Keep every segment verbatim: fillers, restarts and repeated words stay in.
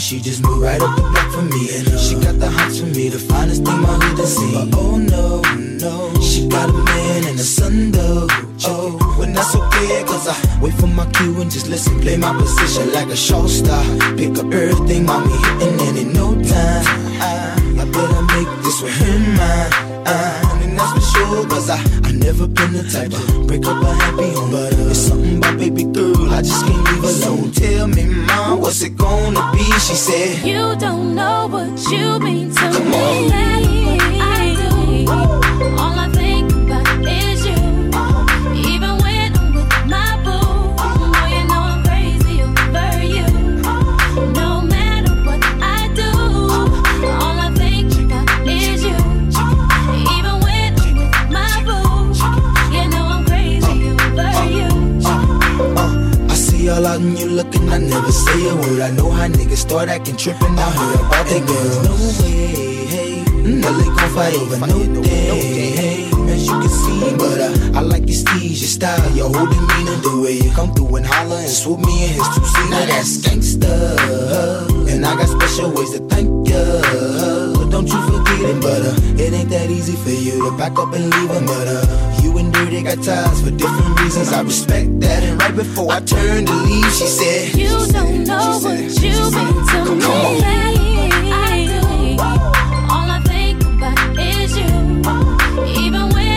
she just moved right up the block for me. And she got the hots for me, the finest thing my hood has seen. But oh no, no, she got a man and a son though. Oh, when that's okay, cause I wait for my cue and just listen. Play my position like a show star. Pick up everything, mommy hitting, and in no time I, I better make this with him mine. That's for sure, cause I, I never been the type to break up a happy home. But uh, it's something about baby girl, I just can't leave alone. So tell me, mom, what's it gonna be? She said, you don't know what you mean to Come me. Come on. I do. All I think about is you. Even when I'm with my boo, oh, you know I'm crazy over you. No matter what I do, all I think about is you. Even all out and you looking, I never say a word. I know how niggas start acting trippin'. I heard about that girl. No way, hey, no they gon' fight over no day, hey. As you can see, but uh, I like your steez, your style, your whole demeanor, the way you come through and holler and swoop me in his two-seater. Now that's gangsta, and I got special ways to thank ya. Don't you forget it, but uh, it ain't that easy for you to back up and leave him. But uh, you and Dirty got ties for different reasons. I respect that. And right before I turned to leave, she said, you don't know what you've been to me. I do. All I think about is you. Even when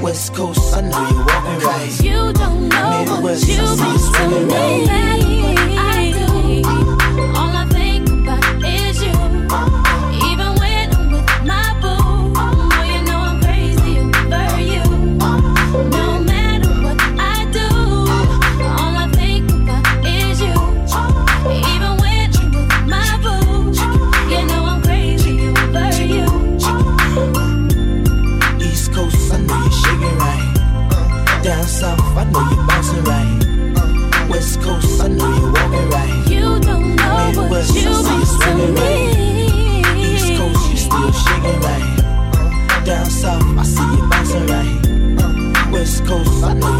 West Coast, I know you walking right. You don't know Midwest, what you've been to me. I do. All I think about is you. Even when I'm with my boo, oh, you know I'm crazy over you. No matter what I do, all I think about is you. Even when I'm with my boo, you know I'm crazy over you. East Coast, I know you. Down south, I know you're bouncing right. West Coast, I know you're walking right. You don't know Midwest, what you've been to me. Right. East Coast, you still shaking right. Down south, I see you bouncing right. West Coast, I know you're walking right. You don't know Midwest, what you've been to me. Right. I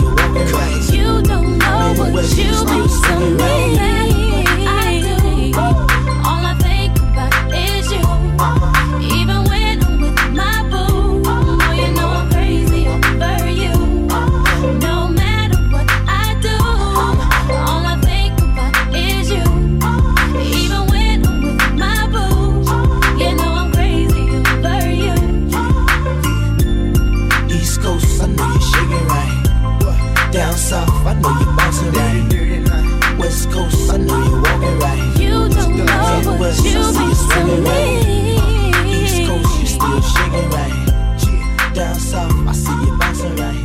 do. All I think about is you. Even when I'm with my boo, oh, you know I'm crazy over you. No matter what I do, all I think about is you. Even when I'm with my boo, you know I'm crazy over you. East Coast, I know you're shaking right. Down south, I know you're bouncing right. West Coast, I know you're walking right. You don't know what West you mean to right. me. East Coast, you still shaking right. Down south, I see you bouncing right.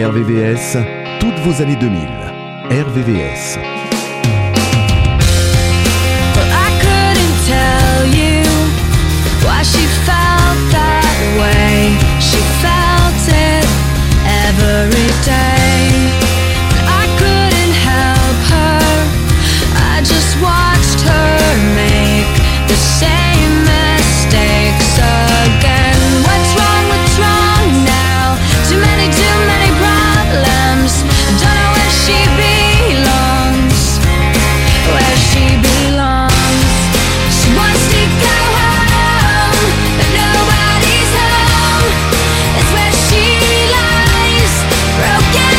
R V V S, toutes vos années deux mille. R V V S. I couldn't tell you why she felt that way. She felt it every day. I couldn't help her. I just watched her make the same mistakes again. What's wrong? What's wrong now? Too many, too many problems. Don't know where she belongs. Where she belongs. She wants to go home, but nobody's home. It's where she lies, broken.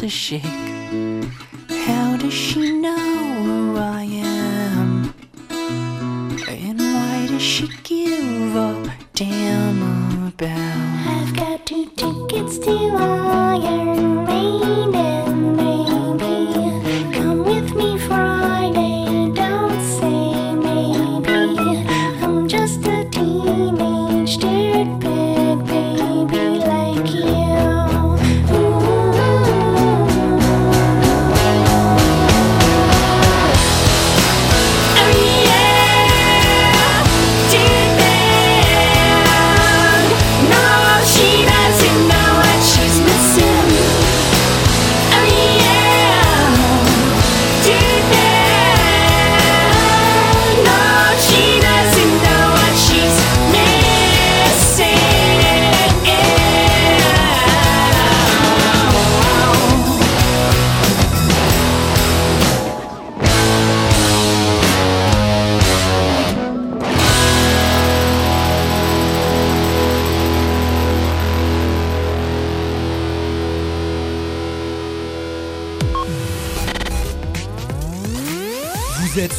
To shake. How does she know who I am? And why does she give a damn about? I've got two tickets to Iron Maiden, and maybe come with me Friday. Don't say maybe. I'm just a teenage dirtbag baby like you.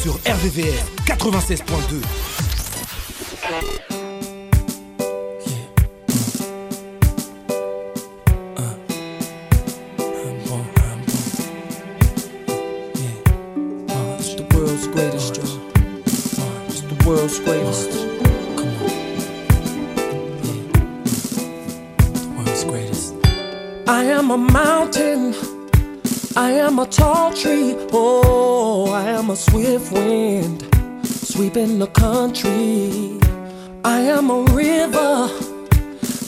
Sur R V V S quatre-vingt-seize point deux. In the country, I am a river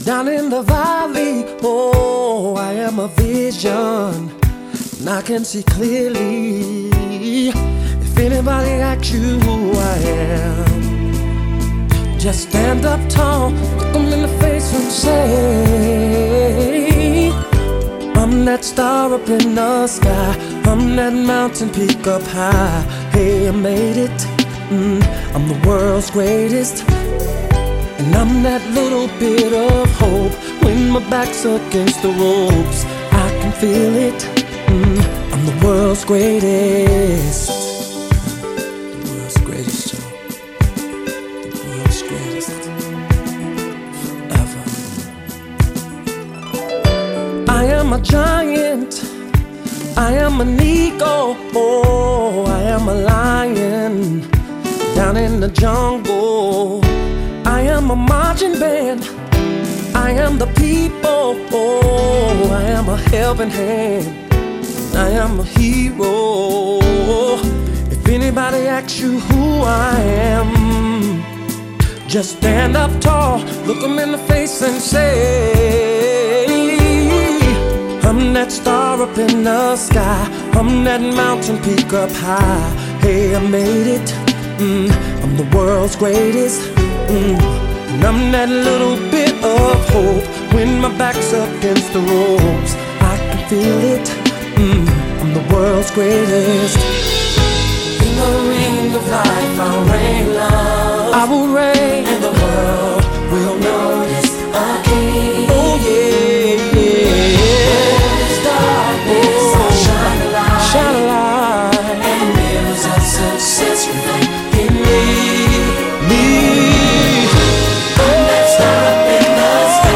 down in the valley. Oh, I am a vision, and I can see clearly. If anybody asks you who I am, just stand up tall, look them in the face and say, I'm that star up in the sky, I'm that mountain peak up high. Hey, I made it. I'm the world's greatest, and I'm that little bit of hope. When my back's against the ropes, I can feel it. I'm the world's greatest. The world's greatest, Joe. The world's greatest ever. I am a giant, I am an eagle, oh, I am a lion down in the jungle. am a marching band. I am the people. Oh, I am a helping hand. I am a hero. If anybody asks you who I am, just stand up tall, look them in the face and say, I'm that star up in the sky, I'm that mountain peak up high. Hey, I made it, mm, I'm the world's greatest, mm, and I'm that little bit of hope. When my back's up against the ropes, I can feel it, mm, I'm the world's greatest. In the ring of life I'll reign love, I will reign, and the world will notice a king. Oh yeah, yeah. When there's darkness, oh, I'll shine a light, shine a light, and mirrors of success reflect in me. Me, I'm that star up in the sky,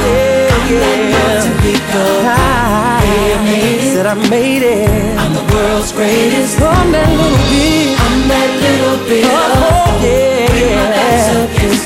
yeah, I'm that mountain peak up high. Yeah, I made it, said I made it, I'm the world's greatest. Oh, I'm that little bit, I'm that little bit, oh, of yeah, yeah.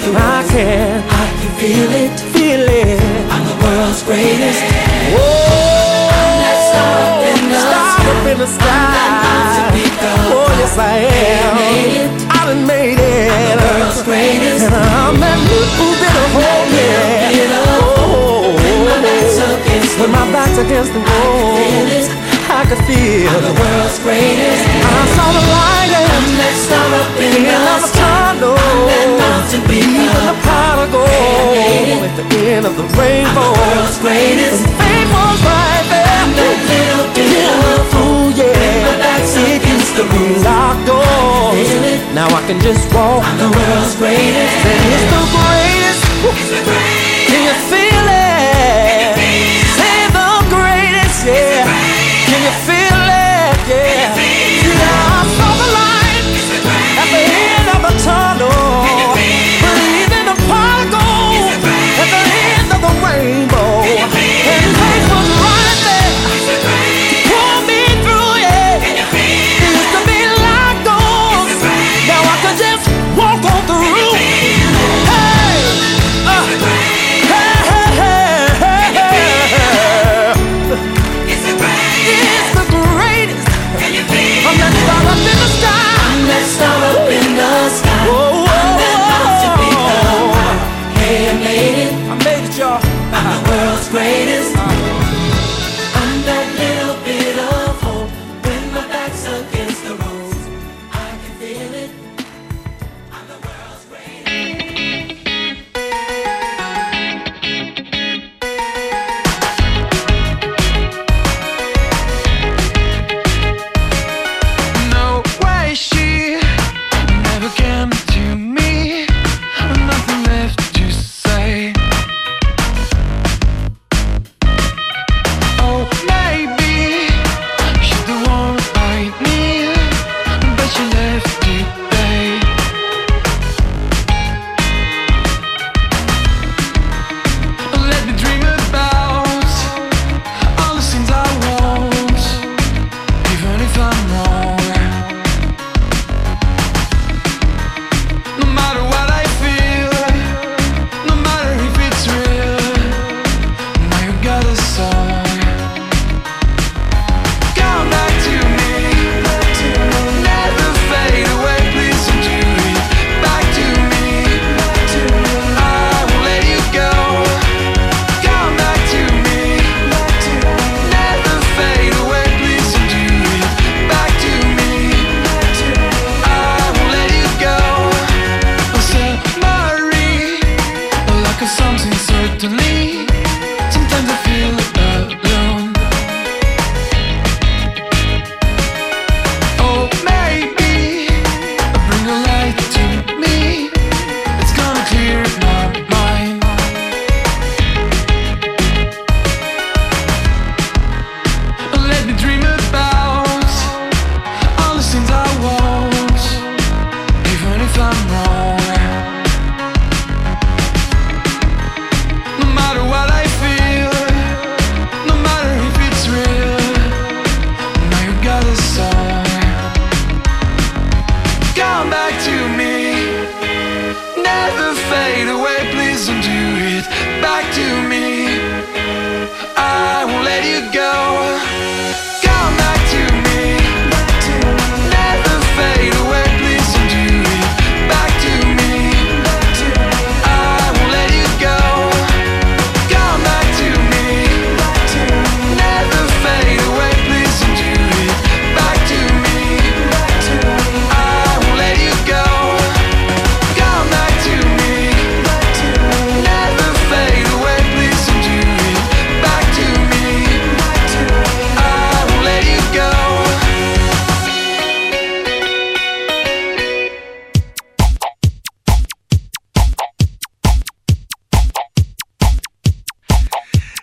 I can, I can feel it, feel it, I'm the world's greatest. Whoa, I'm that star up in the star sky, up in the sky. I'm that mountain, oh yes I am, I made it, I done made it, I'm the world's greatest. And I'm that little bit of hope, yeah, bit of hope. Oh, when my back's against the, when my back's against the wall, I could feel I'm the world's greatest. I saw the light and I'm that star up in the sky, I'm that mountain peak, even the prodigal at the end of the rainbow. I'm the world's greatest. The fame was right there. I'm that little bit of fool, yeah. When my back's against the room, locked doors, now I can just walk. I'm the world's greatest. And it's the greatest. It's the greatest. Can you feel it? Say the greatest, yeah. Can you feel it? Yeah. Yeah, I saw the light at the end of the tunnel, but even the prodigal at the end of the rainbow, and faith was right there to pull me through, yeah. It used to be like gold, now I can just walk on through. Hey!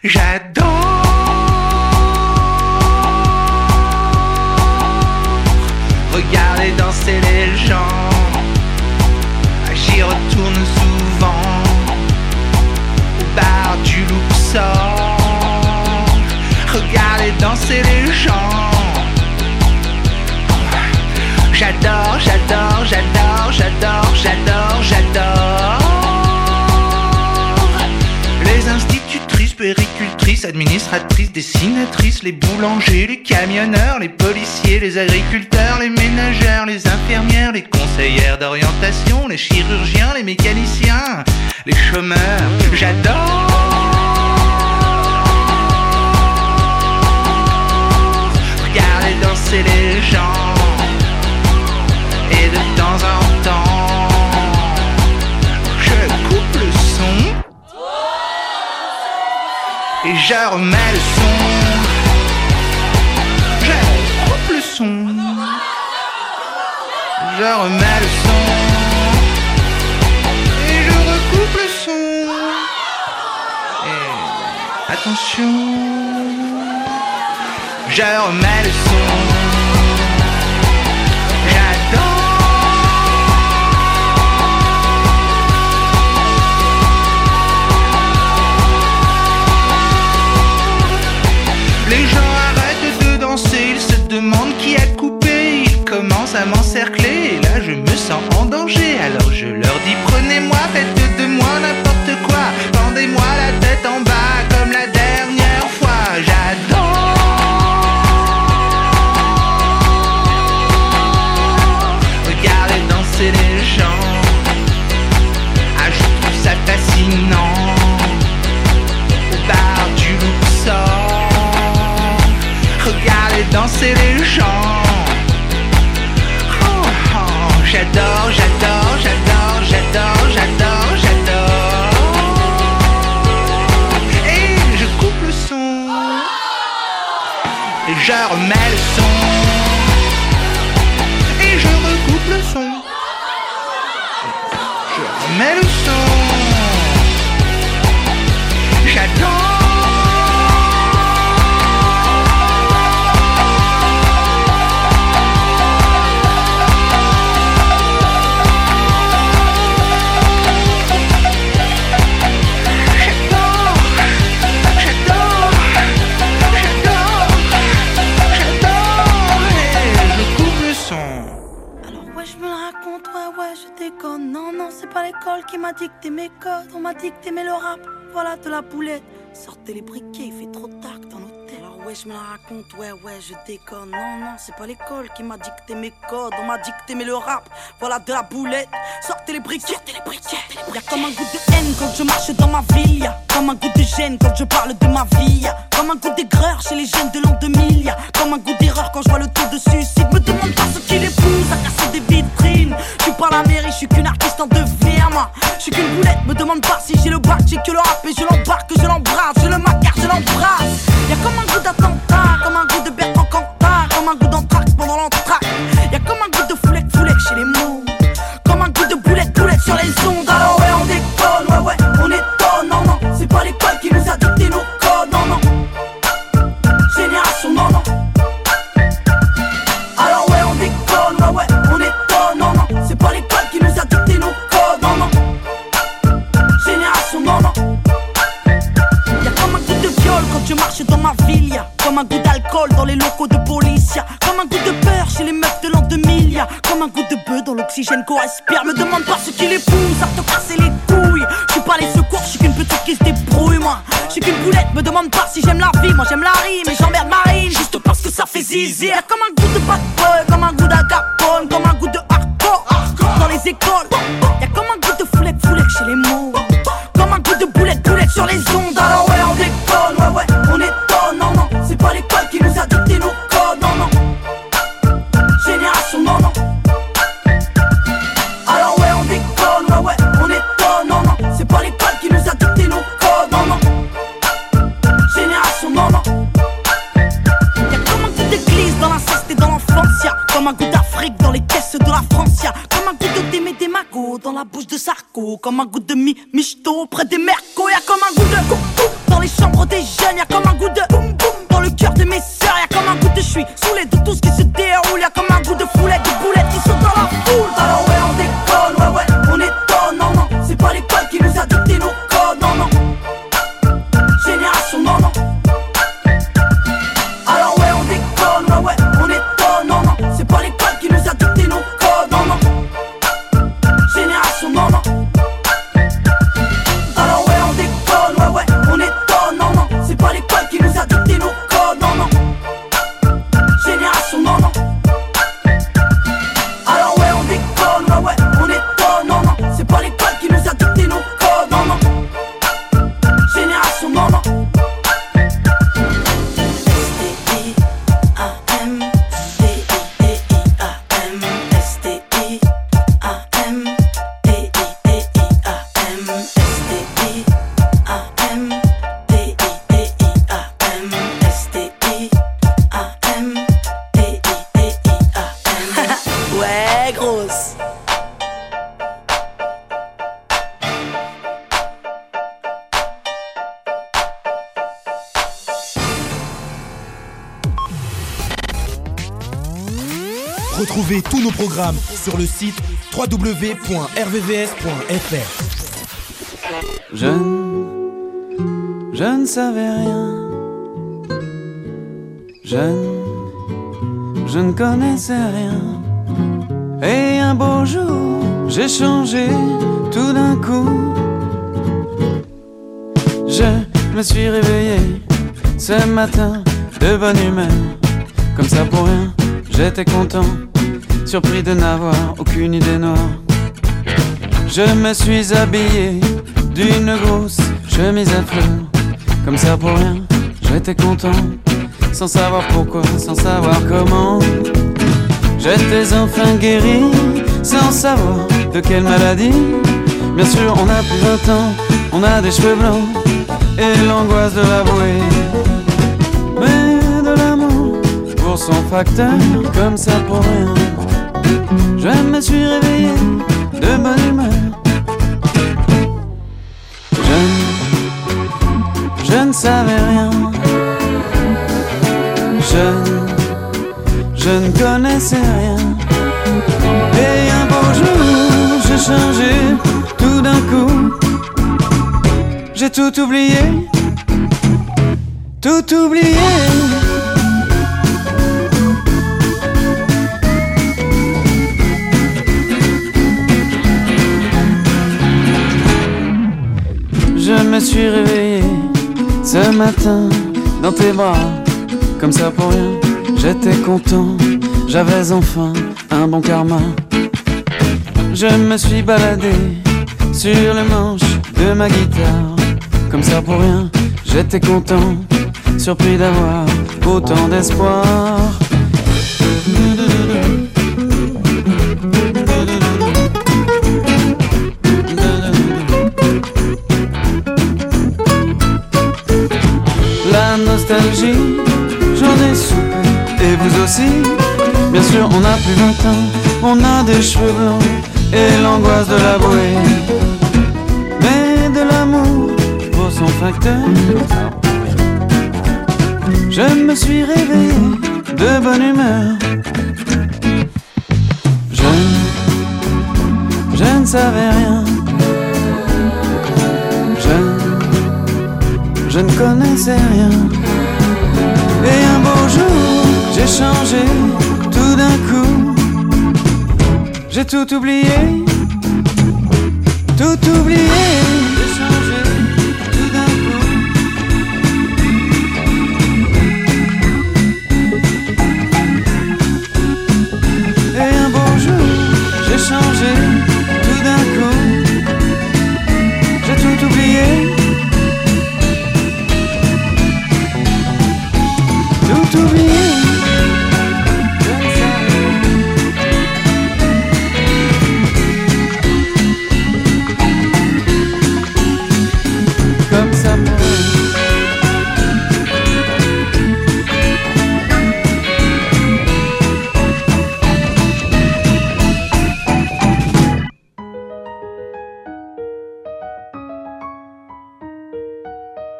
J'adore. Regardez danser les gens, j'y retourne souvent. Au bar du Luxor, regardez danser les gens. J'adore, j'adore, j'adore, j'adore, j'adore, j'adore. Les institutrices, péricultrices, administratrices, dessinatrices, les boulangers, les camionneurs, les policiers, les agriculteurs, les ménagères, les infirmières, les conseillères d'orientation, les chirurgiens, les mécaniciens, les chômeurs. J'adore. Regardez danser les gens. Et de temps en temps, je coupe le son et je remets le son. Je coupe le son, je remets le son et je recoupe le son. Et attention, je remets le son. Les gens arrêtent de danser, ils se demandent qui a coupé, ils commencent à m'encercler, et là je me sens en danger, alors je leur dis prenez-moi, faites de moi n'importe quoi, pendez-moi la tête en bas comme la dernière fois, j'adore. Regardez danser les gens, ah je trouve ça fascinant, au bar du Luxor. Regardez danser les gens. Oh, oh, j'adore, j'adore, j'adore, j'adore, j'adore, j'adore. Et je coupe le son. Et je remets le son. Et je recoupe le son. Je remets le son. J'adore. On m'a dicté mes codes, on m'a dicté mes le rap, voilà de la boulette. Sortez les briquets, il fait trop tard dans l'hôtel. Alors ouais je me la raconte, ouais ouais je déconne. Non non c'est pas l'école qui m'a dicté mes codes, on m'a dicté mes le rap, voilà de la boulette. Sortez les briquets, sortez les briquets. Y'a comme un goût de haine quand je marche dans ma ville, y'a comme un goût de gêne quand je parle de ma vie, y'a comme un goût d'aigreur chez les jeunes de l'an deux mille, y'a comme un goût d'erreur quand je vois le taux de suicide. Me demande pas ce qui les pousse à casser des vitrines. Je suis pas la mairie, je suis qu'une artiste en devenir moi. Je suis qu'une boulette, me demande pas si j'ai le bac, j'ai que le rap et je l'embarque, je l'embrasse, je le macar, je l'embrasse. Y'a comme un goût d'attentat, comme un goût de Bertrand Cantat, comme un goût d'anthrax pendant l'entracte. Y'a comme un goût de foulec, foulec chez les mots, comme un goût de boulette, boulette sur les ondes. Alors ouais on déconne, ouais ouais on étonne, non non c'est pas l'école qui nous a dicté nos codes, non non génération non non. Alors ouais on déconne, ouais ouais on étonne, non non c'est pas l'école qui nous a dicté nos codes, non non génération non non. Quand je marche dans ma ville, y'a comme un goût d'alcool dans les locaux de police, y'a comme un goût de peur chez les meufs de l'an deux mille, y'a comme un goût de bœuf dans l'oxygène qu'on respire. Me demande pas ce qui les pousse à te casser les couilles. J'suis pas les secours, j'suis qu'une petite qui se débrouille moi. J'suis qu'une boulette, me demande pas si j'aime la vie, moi j'aime la rime et j'emmerde Marine juste parce que ça fait zizi. Y'a comme un goût de bad boy, comme un goût d'agapone, comme un goût de hardcore dans les écoles. Y'a comme un goût de foulec, foulec chez les mots, comme un goût de boulette, boulette sur les ondes. Alors ouais on déconne, ouais ouais on étonne, non non c'est pas l'école qui nous a dicté nos codes, non non génération non non. Alors ouais on déconne, ouais ouais on étonne, non non c'est pas l'école qui nous a dicté nos codes, non non génération non non. Y'a comme un goût d'église dans la cité dans l'enfance, y'a comme un goût d'Afrique dans les caisses de la France, y'a comme un goût de Démé Démago dans la bouche de Sarko, comme un goût de mi michto près des mercos, y'a comme un goût de coucou. Dans les chambres des jeunes, y'a comme un goût de boum boum. Dans le cœur de mes sœurs, y'a comme un goût de je suis saoulé de tout ce qui se déroule. Y'a comme un goût de foulette, de boulettes qui sont dans la foule. Alors ouais, on déconne, ouais ouais, on étonne, non non. C'est pas l'école qui nous a dicté nos codes, non non. Génération, non non. Alors ouais, on déconne, ouais ouais, on étonne, non non. C'est pas l'école qui nous a dicté nos codes, non non. Génération, non non. Retrouvez tous nos programmes sur le site w w w point r v v s point f r. Jeune, je ne savais rien. Jeune, je ne connaissais rien. Et un beau jour, j'ai changé tout d'un coup. Je me suis réveillé ce matin de bonne humeur, comme ça pour rien. J'étais content, surpris de n'avoir aucune idée noire. Je me suis habillé d'une grosse chemise à fleurs, comme ça pour rien. J'étais content, sans savoir pourquoi, sans savoir comment. J'étais enfin guéri, sans savoir de quelle maladie. Bien sûr on a plus vingt ans, on a des cheveux blancs et l'angoisse de l'avouer. Mais de l'amour pour son facteur, comme ça pour rien. Je me suis réveillé de bonne humeur. Jeune, je ne savais rien. Jeune, je ne connaissais rien. Et un beau jour, j'ai changé tout d'un coup. J'ai tout oublié, tout oublié. Je me suis réveillé ce matin dans tes bras, comme ça pour rien. J'étais content, j'avais enfin un bon karma. Je me suis baladé sur le manche de ma guitare, comme ça pour rien. J'étais content, surpris d'avoir autant d'espoir. La nostalgie, j'en ai soupé, et vous aussi. Bien sûr on a plus vingt ans, on a des cheveux blancs et l'angoisse de l'avouer. Mais de l'amour pour son facteur, je me suis réveillé de bonne humeur. Jeune, je ne savais rien. Jeune, je ne connaissais rien. Et un beau jour, j'ai changé tout d'un coup. J'ai tout oublié, tout oublié. J'ai changé tout d'un coup. Et un beau jour, j'ai changé tout d'un coup. J'ai tout oublié.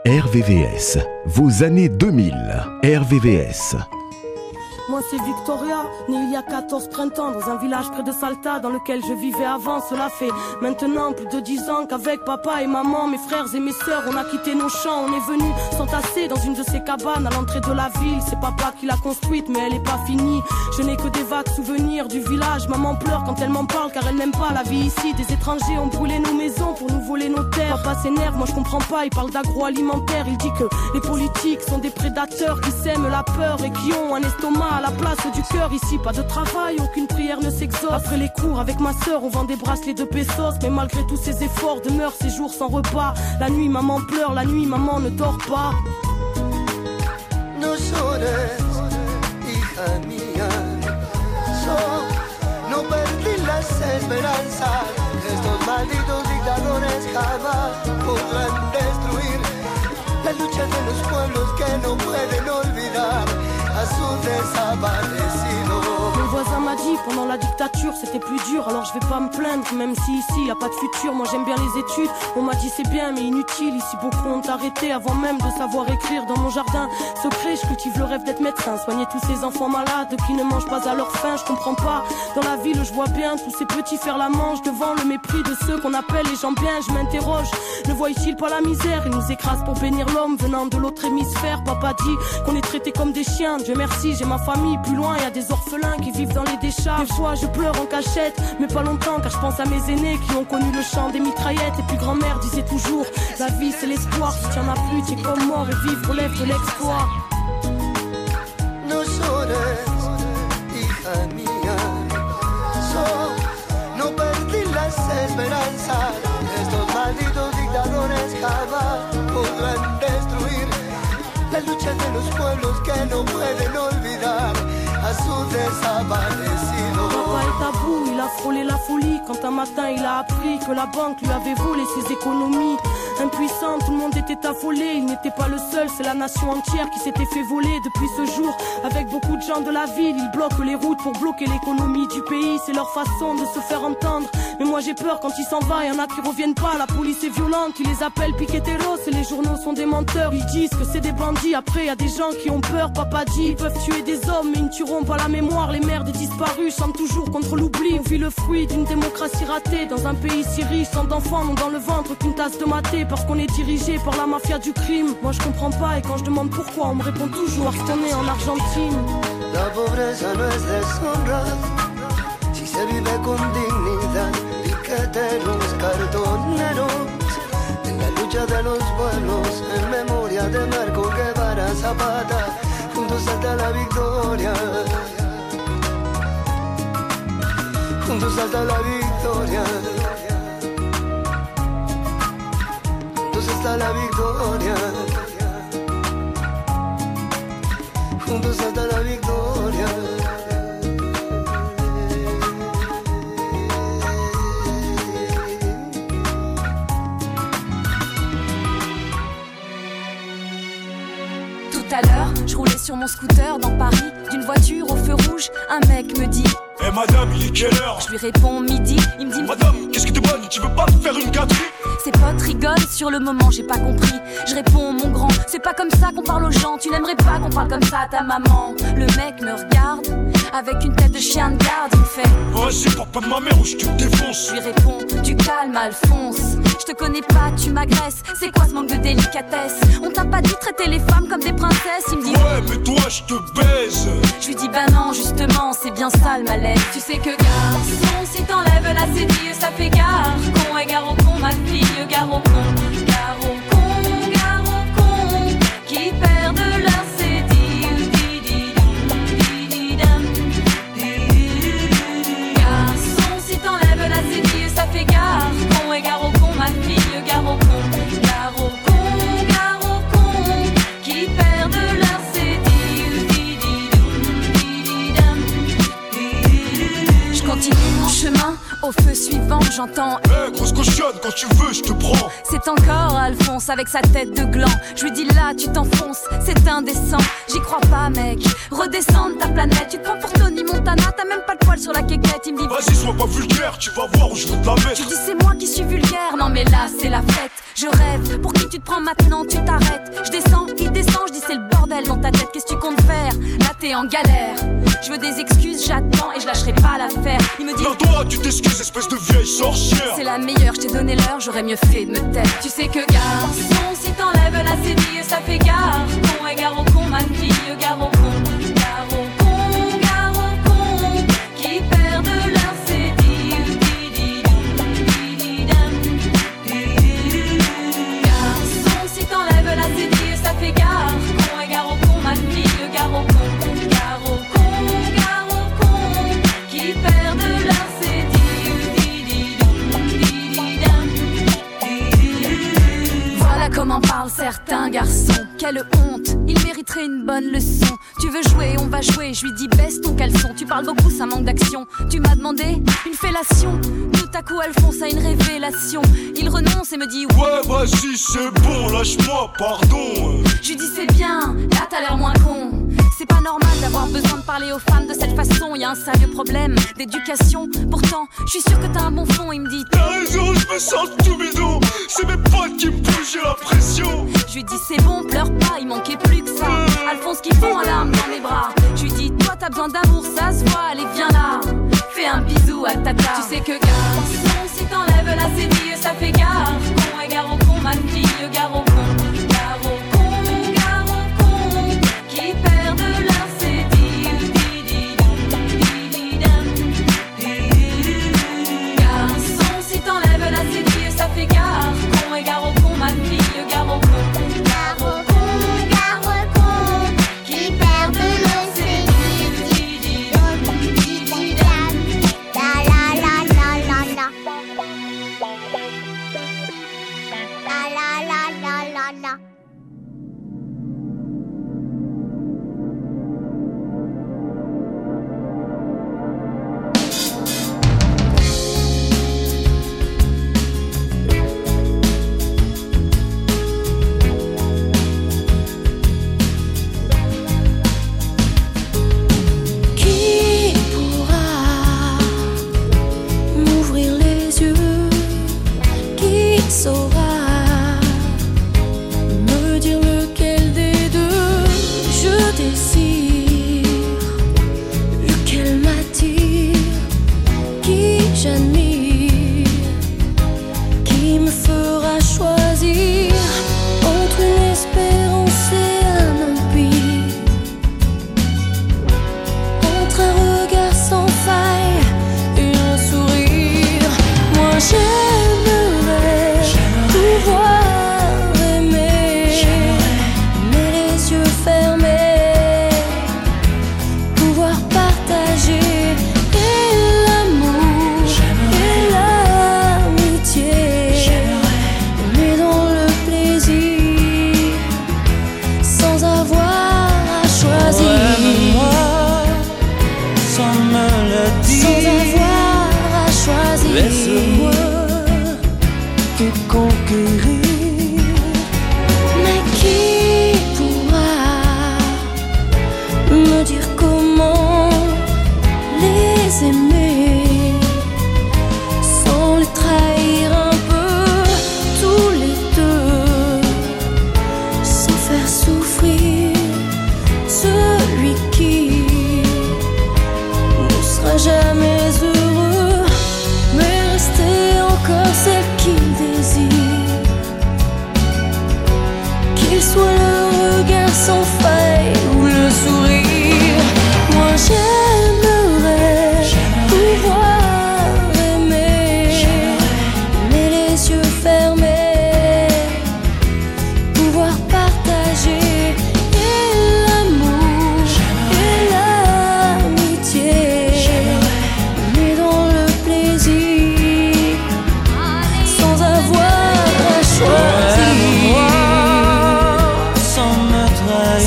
R V V S, vos années deux mille. R V V S. Moi c'est Victoria, née il y a quatorze printemps, dans un village près de Salta dans lequel je vivais avant. Cela fait maintenant plus de dix ans qu'avec papa et maman, mes frères et mes sœurs, on a quitté nos champs. On est venu s'entasser dans une de ces cabanes à l'entrée de la ville. C'est papa qui l'a construite mais elle est pas finie. Je n'ai que des vagues souvenirs du village. Maman pleure quand elle m'en parle car elle n'aime pas la vie ici. Des étrangers ont brûlé nos maisons pour nous voler nos terres. Papa s'énerve, moi je comprends pas, il parle d'agroalimentaire. Il dit que les politiques sont des prédateurs qui sèment la peur et qui ont un estomac à la place du cœur. Ici pas de travail, aucune prière ne s'exauce. Après les cours avec ma sœur on vend des bracelets de pesos. Mais malgré tous ces efforts demeurent ces jours sans repas. La nuit maman pleure, la nuit maman ne dort pas. Mon voisin m'a dit pendant la dictature c'était plus dur, alors je vais pas me plaindre même si ici y a pas de futur. Moi j'aime bien les études, on m'a dit c'est bien mais inutile. Ici beaucoup ont arrêté avant même de savoir écrire. Dans mon jardin secret je cultive le rêve d'être médecin, soigner tous ces enfants malades qui ne mangent pas à leur faim. Je comprends pas, dans la ville je vois bien tous ces petits faire la manche devant le mépris de ceux qu'on appelle les gens bien. Je m'interroge, ne voient-ils pas la misère? Ils nous écrasent pour bénir l'homme venant de l'autre hémisphère. Papa dit qu'on est traités comme des chiens, Dieu merci j'ai ma famille plus loin, y a des orphelins qui vivent dans les décharges. Des fois je pleure en cachette, mais pas longtemps car je pense à mes aînés qui ont connu le chant des mitraillettes. Et puis grand-mère disait toujours, la vie c'est l'espoir, si t'y en as plus t'es comme mort et vivre relève de l'exploit. Papa est à bout, il a frôlé la folie quand un matin il a appris que la banque lui avait volé ses économies. Impuissant, tout le monde était affolé, il n'était pas le seul, c'est la nation entière qui s'était fait voler. Depuis ce jour, avec beaucoup de gens de la ville, ils bloquent les routes pour bloquer l'économie du pays. C'est leur façon de se faire entendre, mais moi j'ai peur quand il s'en va, il y en a qui reviennent pas. La police est violente, ils les appellent piqueteros et les journaux sont des menteurs. Ils disent que c'est des bandits, après y a des gens qui ont peur. Papa dit, ils peuvent tuer des hommes mais ils ne tueront pas la mémoire. Les mères des disparus chantent toujours contre l'oubli. On vit le fruit d'une démocratie ratée dans un pays si riche, tant d'enfants n'ont dans le ventre qu'une tasse de maté. Parce qu'on est dirigé par la mafia du crime. Moi je comprends pas et quand je demande pourquoi on me répond toujours parce qu'on est en Argentine. La pobreza no es deshonra si se vive con dignidad. Piqueteros, cartoneros, en la lucha de los pueblos, en memoria de Marco Guevara Zapata, juntos hasta la victoria, juntos hasta la victoria, hasta la victoria, juntos hasta la victoria. Tout à l'heure, je roulais sur mon scooter dans Paris, d'une voiture au feu rouge, un mec me dit: Eh hey madame, il est quelle heure? Je lui réponds midi, il me dit: Madame, qu'est-ce que t'es bonne, tu veux pas me faire une gâterie? Ses potes rigolent, sur le moment j'ai pas compris. Je réponds: mon grand, c'est pas comme ça qu'on parle aux gens. Tu n'aimerais pas qu'on parle comme ça à ta maman. Le mec me regarde avec une tête de chien de garde, il me fait: Ouais, c'est papa de ma mère ou je te défonce. Je lui réponds: Tu calmes Alphonse, je te connais pas, tu m'agresses. C'est quoi ce manque de délicatesse? On t'a pas dit traiter les femmes comme des princesses? Il me dit: Ouais, mais toi je te baise. Je lui dis: Bah non, justement, c'est bien ça le malaise. Tu sais que garçon, si t'enlèves la cédille, ça fait garcon. Et garon con ma fille, garon con, garon con, garon con, qui perd de la cédille. Di di di di dam, di. Garçon, si t'enlèves la cédille, ça fait garcon. Et garon con ma fille, garon con, garon con, garon con, qui perd de la cédille. Di di di di dam, di. Je continue mon chemin au feu suivant. j'entends. Eh, hey, grosse cochonne, quand tu veux, je te prends. C'est encore Alphonse avec sa tête de gland. Je lui dis là, tu t'enfonces, c'est indécent. J'y crois pas, mec. Redescends de ta planète. Tu te prends pour Tony Montana, t'as même pas de poil sur la quéquette. Il me dit vas-y, sois pas vulgaire, tu vas voir où je veux te la mettre. Tu dis c'est moi qui suis vulgaire, non mais là, c'est la fête. Je rêve, pour qui tu te prends maintenant, tu t'arrêtes. Je descends, il descend, je dis c'est le bordel dans ta tête, qu'est-ce que tu comptes faire? Là t'es en galère. Je veux des excuses, j'attends et je lâcherai pas l'affaire. Il me dit non, toi tu t'excuses, espèce de vieille sorcière. C'est la meilleure, je t'ai donné l'heure, j'aurais mieux fait de me taire. Tu sais que garçon, si t'enlèves la sédille, ça fait gare. Con et gare au con, ma fille, gare au con. Gare au con, gare au con, qui perdent leur sédille. Garçon, si t'enlèves la sédille, ça fait gare. Con et gare au con, ma fille, gare au con. Comment parlent certains garçons, quelle honte, ils mériteraient une bonne leçon. Tu veux jouer, on va jouer, je lui dis baisse ton caleçon. Tu parles beaucoup, ça manque d'action. Tu m'as demandé une fellation. Tout à coup Alphonse a une révélation. Il renonce et me dit ouais vas-y c'est bon, lâche-moi, pardon. Je lui dis c'est bien, là t'as l'air moins con. C'est pas normal d'avoir besoin de parler aux femmes de cette façon. Y'a un sérieux problème d'éducation. Pourtant, je suis sûr que t'as un bon fond. Il me dit t'as raison, je me sens tout bidon. C'est mes potes qui me poussent, j'ai la pression. Je lui dis c'est bon, pleure pas, il manquait plus que ça. Alphonse qui fond en larmes dans mes bras. Je lui dis toi t'as besoin d'amour, ça se voit. Allez viens là, fais un bisou à tata. Tu sais que garçon, si t'enlèves la sédille, ça fait gare. Con et gare au con, ma fille, gare au con. Gare au con. Gare, con et gare au con, ma fille, gare au con. Gare au con, gare au con, qui perdent le sédile. La la la la la la. La la la la la la. Saura me dire lequel des deux je désire, lequel m'attire, qui j'admire, qui me fera choisir entre une espérance et un empire, entre un regard sans faille et un sourire. Moi j'ai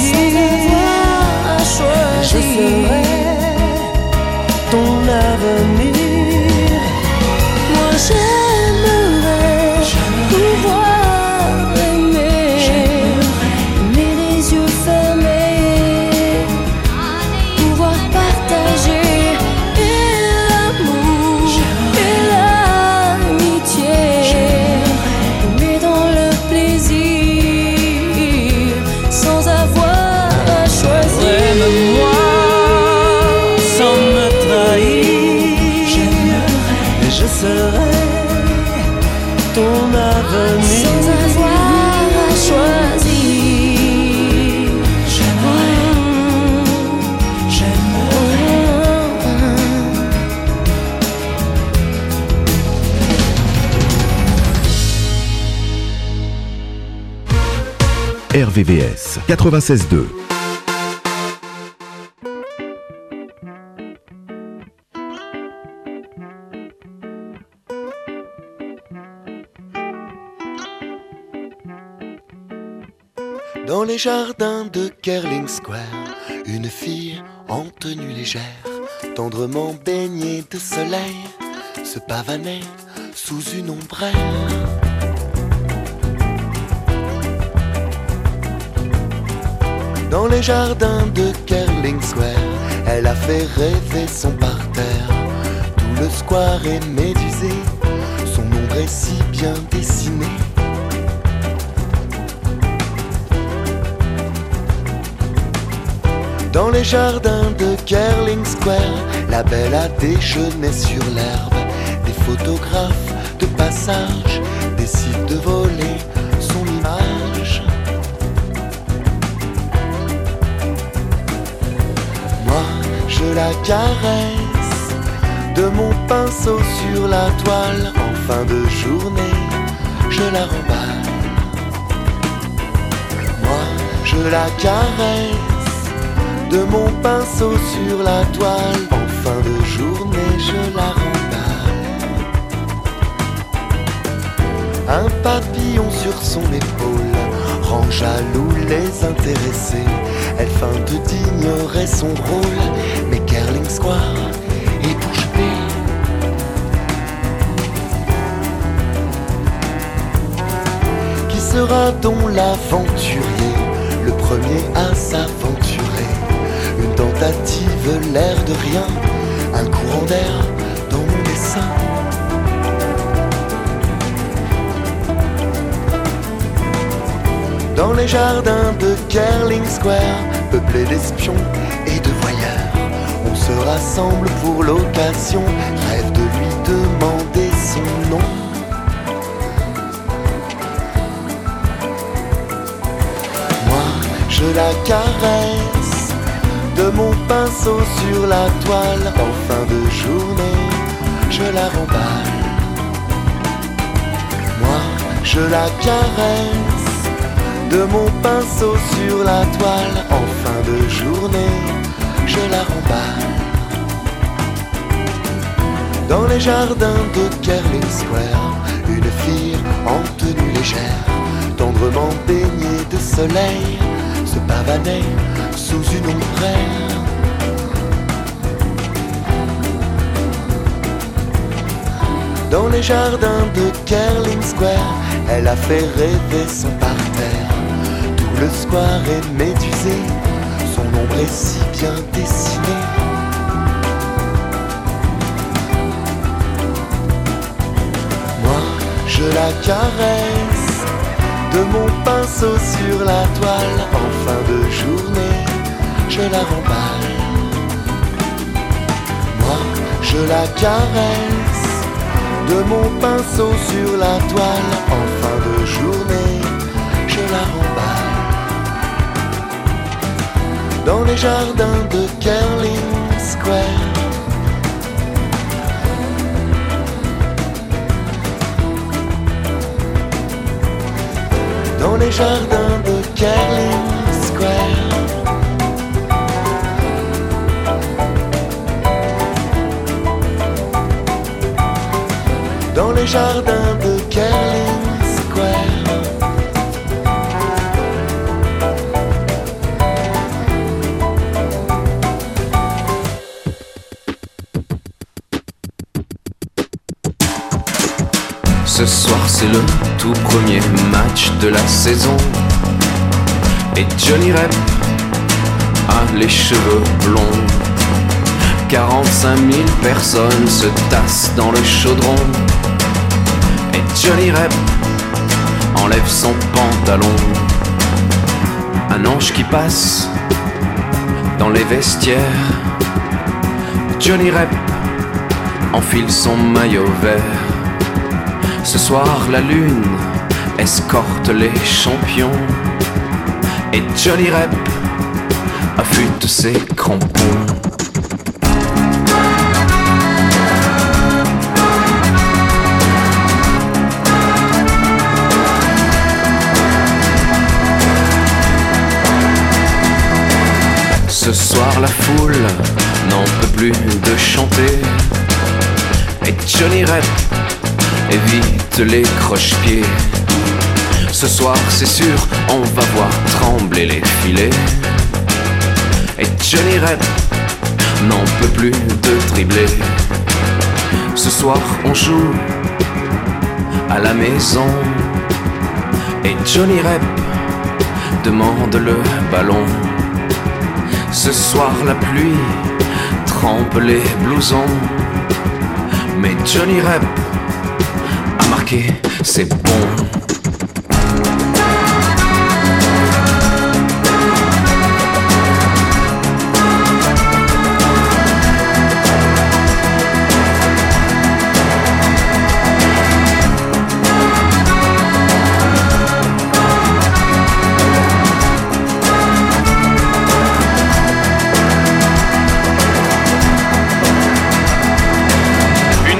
I R V V S quatre-vingt-seize point deux. Dans les jardins de Kerling Square, une fille en tenue légère, tendrement baignée de soleil, se pavanait sous une ombrelle. Dans les jardins de Kerling Square, elle a fait rêver son parterre. Tout le square est médusé, son ombre est si bien dessinée. Dans les jardins de Kerling Square, la belle a déjeuné sur l'herbe. Des photographes de passage décident de voler son image. Moi, je la caresse de mon pinceau sur la toile. En fin de journée, je la remballe. Moi, je la caresse de mon pinceau sur la toile. En fin de journée, je la remballe. Un papillon sur son épaule rend jaloux les intéressés. Elle feinte d'ignorer son rôle, mais Kerling Square est bouche bée. Qui sera donc l'aventurier, le premier à s'aventurer? Une tentative, l'air de rien, un courant d'air dans mon dessin. Dans les jardins de Kerling Square, peuplés d'espions et de voyeurs, on se rassemble pour l'occasion, rêve de lui demander son nom. Moi, je la caresse de mon pinceau sur la toile. En fin de journée, je la remballe. Moi, je la caresse de mon pinceau sur la toile. En fin de journée, je la remballe. Dans les jardins de Kerling Square, une fille en tenue légère, tendrement baignée de soleil, se pavanait sous une ombrelle. Dans les jardins de Kerling Square, elle a fait rêver son parterre. Tout le square est médusé, son ombre est si bien dessinée. Moi, je la caresse de mon pinceau sur la toile. En fin de journée, je la remballe. Moi, je la caresse de mon pinceau sur la toile. En fin de journée, je la remballe. Dans les jardins de Kerling Square. Dans les jardins de Kerling Square. Dans les jardins de Kerling Square. Ce soir, c'est le tout premier match de la saison, et Johnny Rep a les cheveux blonds. quarante-cinq mille personnes se tassent dans le chaudron, et Johnny Rep enlève son pantalon. Un ange qui passe dans les vestiaires, Johnny Rep enfile son maillot vert. Ce soir, la lune escorte les champions, et Johnny Rep affûte ses crampons. Ce soir la foule n'en peut plus de chanter. Et Johnny Rep évite les croche-pieds. Ce soir c'est sûr, on va voir trembler les filets. Et Johnny Rep n'en peut plus de dribbler. Ce soir on joue à la maison. Et Johnny Rep demande le ballon. Ce soir la pluie trempe les blousons. Mais Johnny Rep a marqué, c'est bon.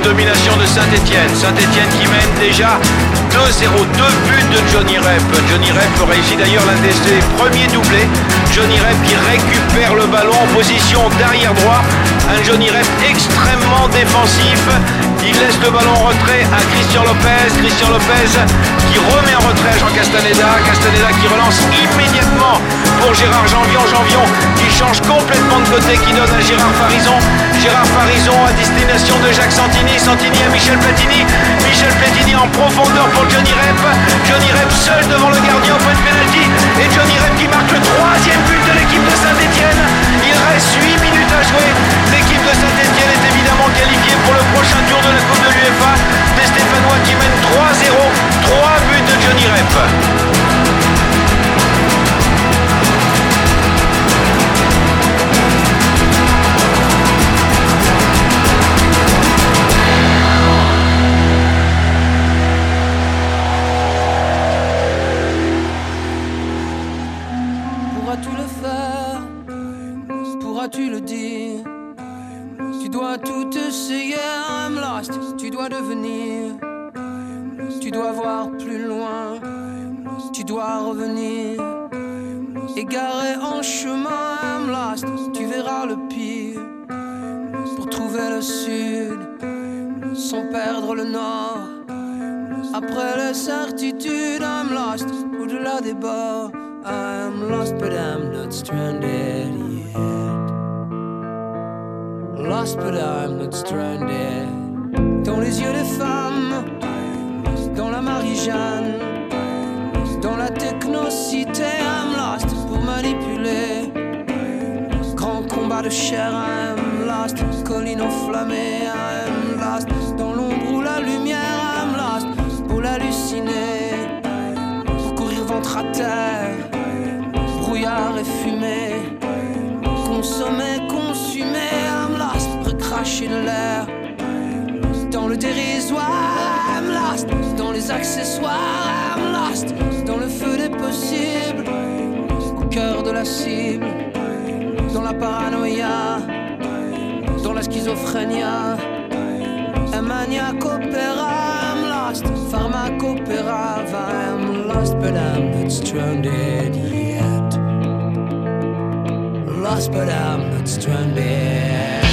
Domination de Saint-Étienne, Saint-Étienne qui mène déjà deux zéro, deux buts de Johnny Rep. Johnny Rep réussit d'ailleurs l'un de ses premiers doublés. Johnny Rep qui récupère le ballon en position d'arrière droit. Un Johnny Rep extrêmement défensif. Il laisse le ballon en retrait à Christian Lopez. Christian Lopez qui remet en retrait à Jean Castaneda. Castaneda qui relance immédiatement pour Gérard Janvion. Janvion qui change complètement de côté, qui donne à Gérard Farison. Gérard Farison à destination de Jacques Santini. Santini à Michel Platini, Michel Platini en profondeur pour Johnny Rep, Johnny Rep seul devant le gardien au point de pénalty, et Johnny Rep qui marque le troisième but de l'équipe de Saint-Étienne. Il reste huit minutes à jouer, l'équipe de Saint-Étienne est évidemment qualifiée pour le prochain tour de la Coupe de l'UEFA, des Stéphanois qui mènent trois zéro, trois buts de Johnny Rep. Tu le dis, tu dois tout essayer, I'm lost. Tu dois devenir, tu dois voir plus loin, tu dois revenir. Égaré en chemin, I'm lost. Tu verras le pire pour trouver le sud, sans perdre le nord. Après les certitudes, I'm lost. Au-delà des bords, I'm lost, but I'm not stranded yet. Lost but I'm not stranded. Dans les yeux des femmes, dans la Marie-Jeanne, dans la technocité, I'm lost pour manipuler. Grand combat de chair, I'm lost. Colline enflammée, I'm lost. Dans l'ombre ou la lumière, I'm lost pour l'halluciner, pour courir ventre à terre, brouillard et fumée, consommer, consumer. Cracher de l'air, dans le dérisoire, I'm lost. Dans les accessoires, I'm lost. Dans le feu des possibles, au cœur de la cible. Dans la paranoïa, dans la schizophrénia, un maniaque opéra, I'm lost. Pharmacopéra, I'm lost, but I'm not stranded yet. Lost, but I'm not stranded.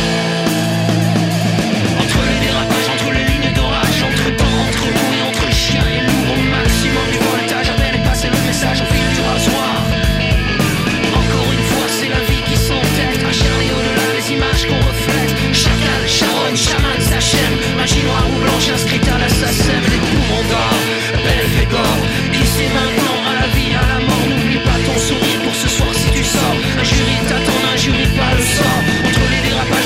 Jury t'attend, un jury pas le sort. Entre les dérapages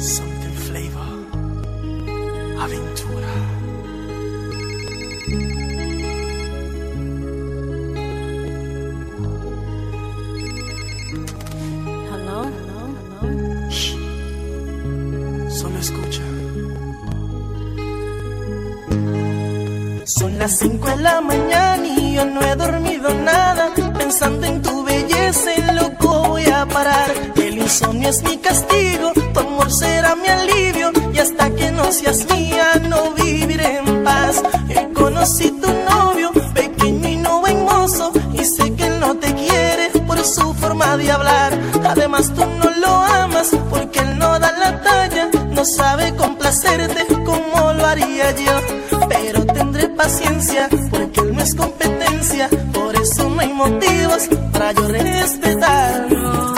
something flavor, aventura. Hello, hello, hello. Shh. Solo escucha. Son las cinco de la mañana y yo no he dormido nada. Pensando en tu belleza, loco, voy a parar. El insomnio es mi castigo, tu amor será mi alivio. Y hasta que no seas mía, no viviré en paz. He conocido tu novio, pequeño y no buen mozo, y sé que él no te quiere por su forma de hablar. Además tú no lo amas porque él no da la talla. No sabe complacerte como lo haría yo, pero tendré paciencia porque él no es competencia. Por eso no hay motivos para yo respetarlo.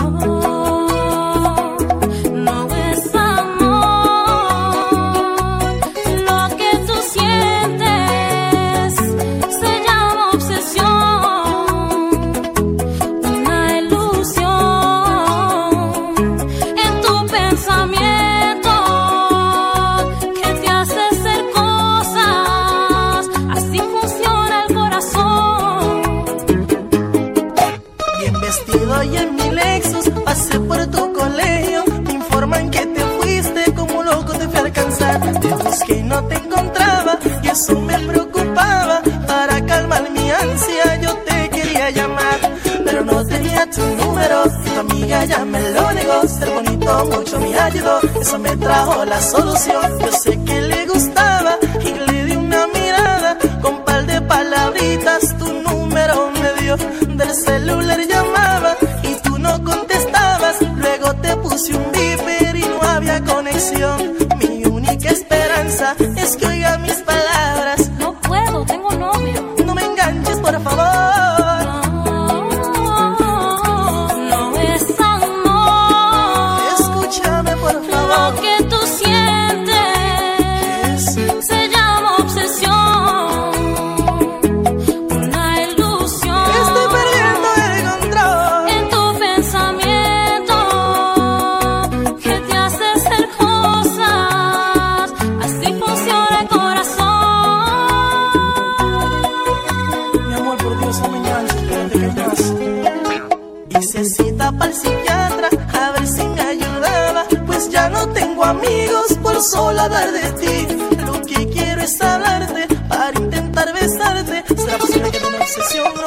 Que no te encontraba y eso me preocupaba. Para calmar mi ansia yo te quería llamar, pero no tenía tu número. Tu amiga ya me lo negó. Ser bonito mucho me ayudó, eso me trajo la solución. Yo sé que le gustaba y le di una mirada. Con par de palabritas tu número me dio. Del celular llamaba y tú no contestabas. Luego te puse un beeper y no había conexión. Es que oiga mis palabras. No puedo, tengo novio. No me enganches, por favor. No, no es amor. Escúchame, por favor. Lo que tú sientes se llama obsesión, una ilusión. Estoy perdiendo el control en tu pensamiento que te hace ser cosa. Necesita pa'l psiquiatra, a ver si me ayudaba. Pues ya no tengo amigos por solo hablar de ti. Lo que quiero es hablarte para intentar besarte. Será posible que tenga obsesión.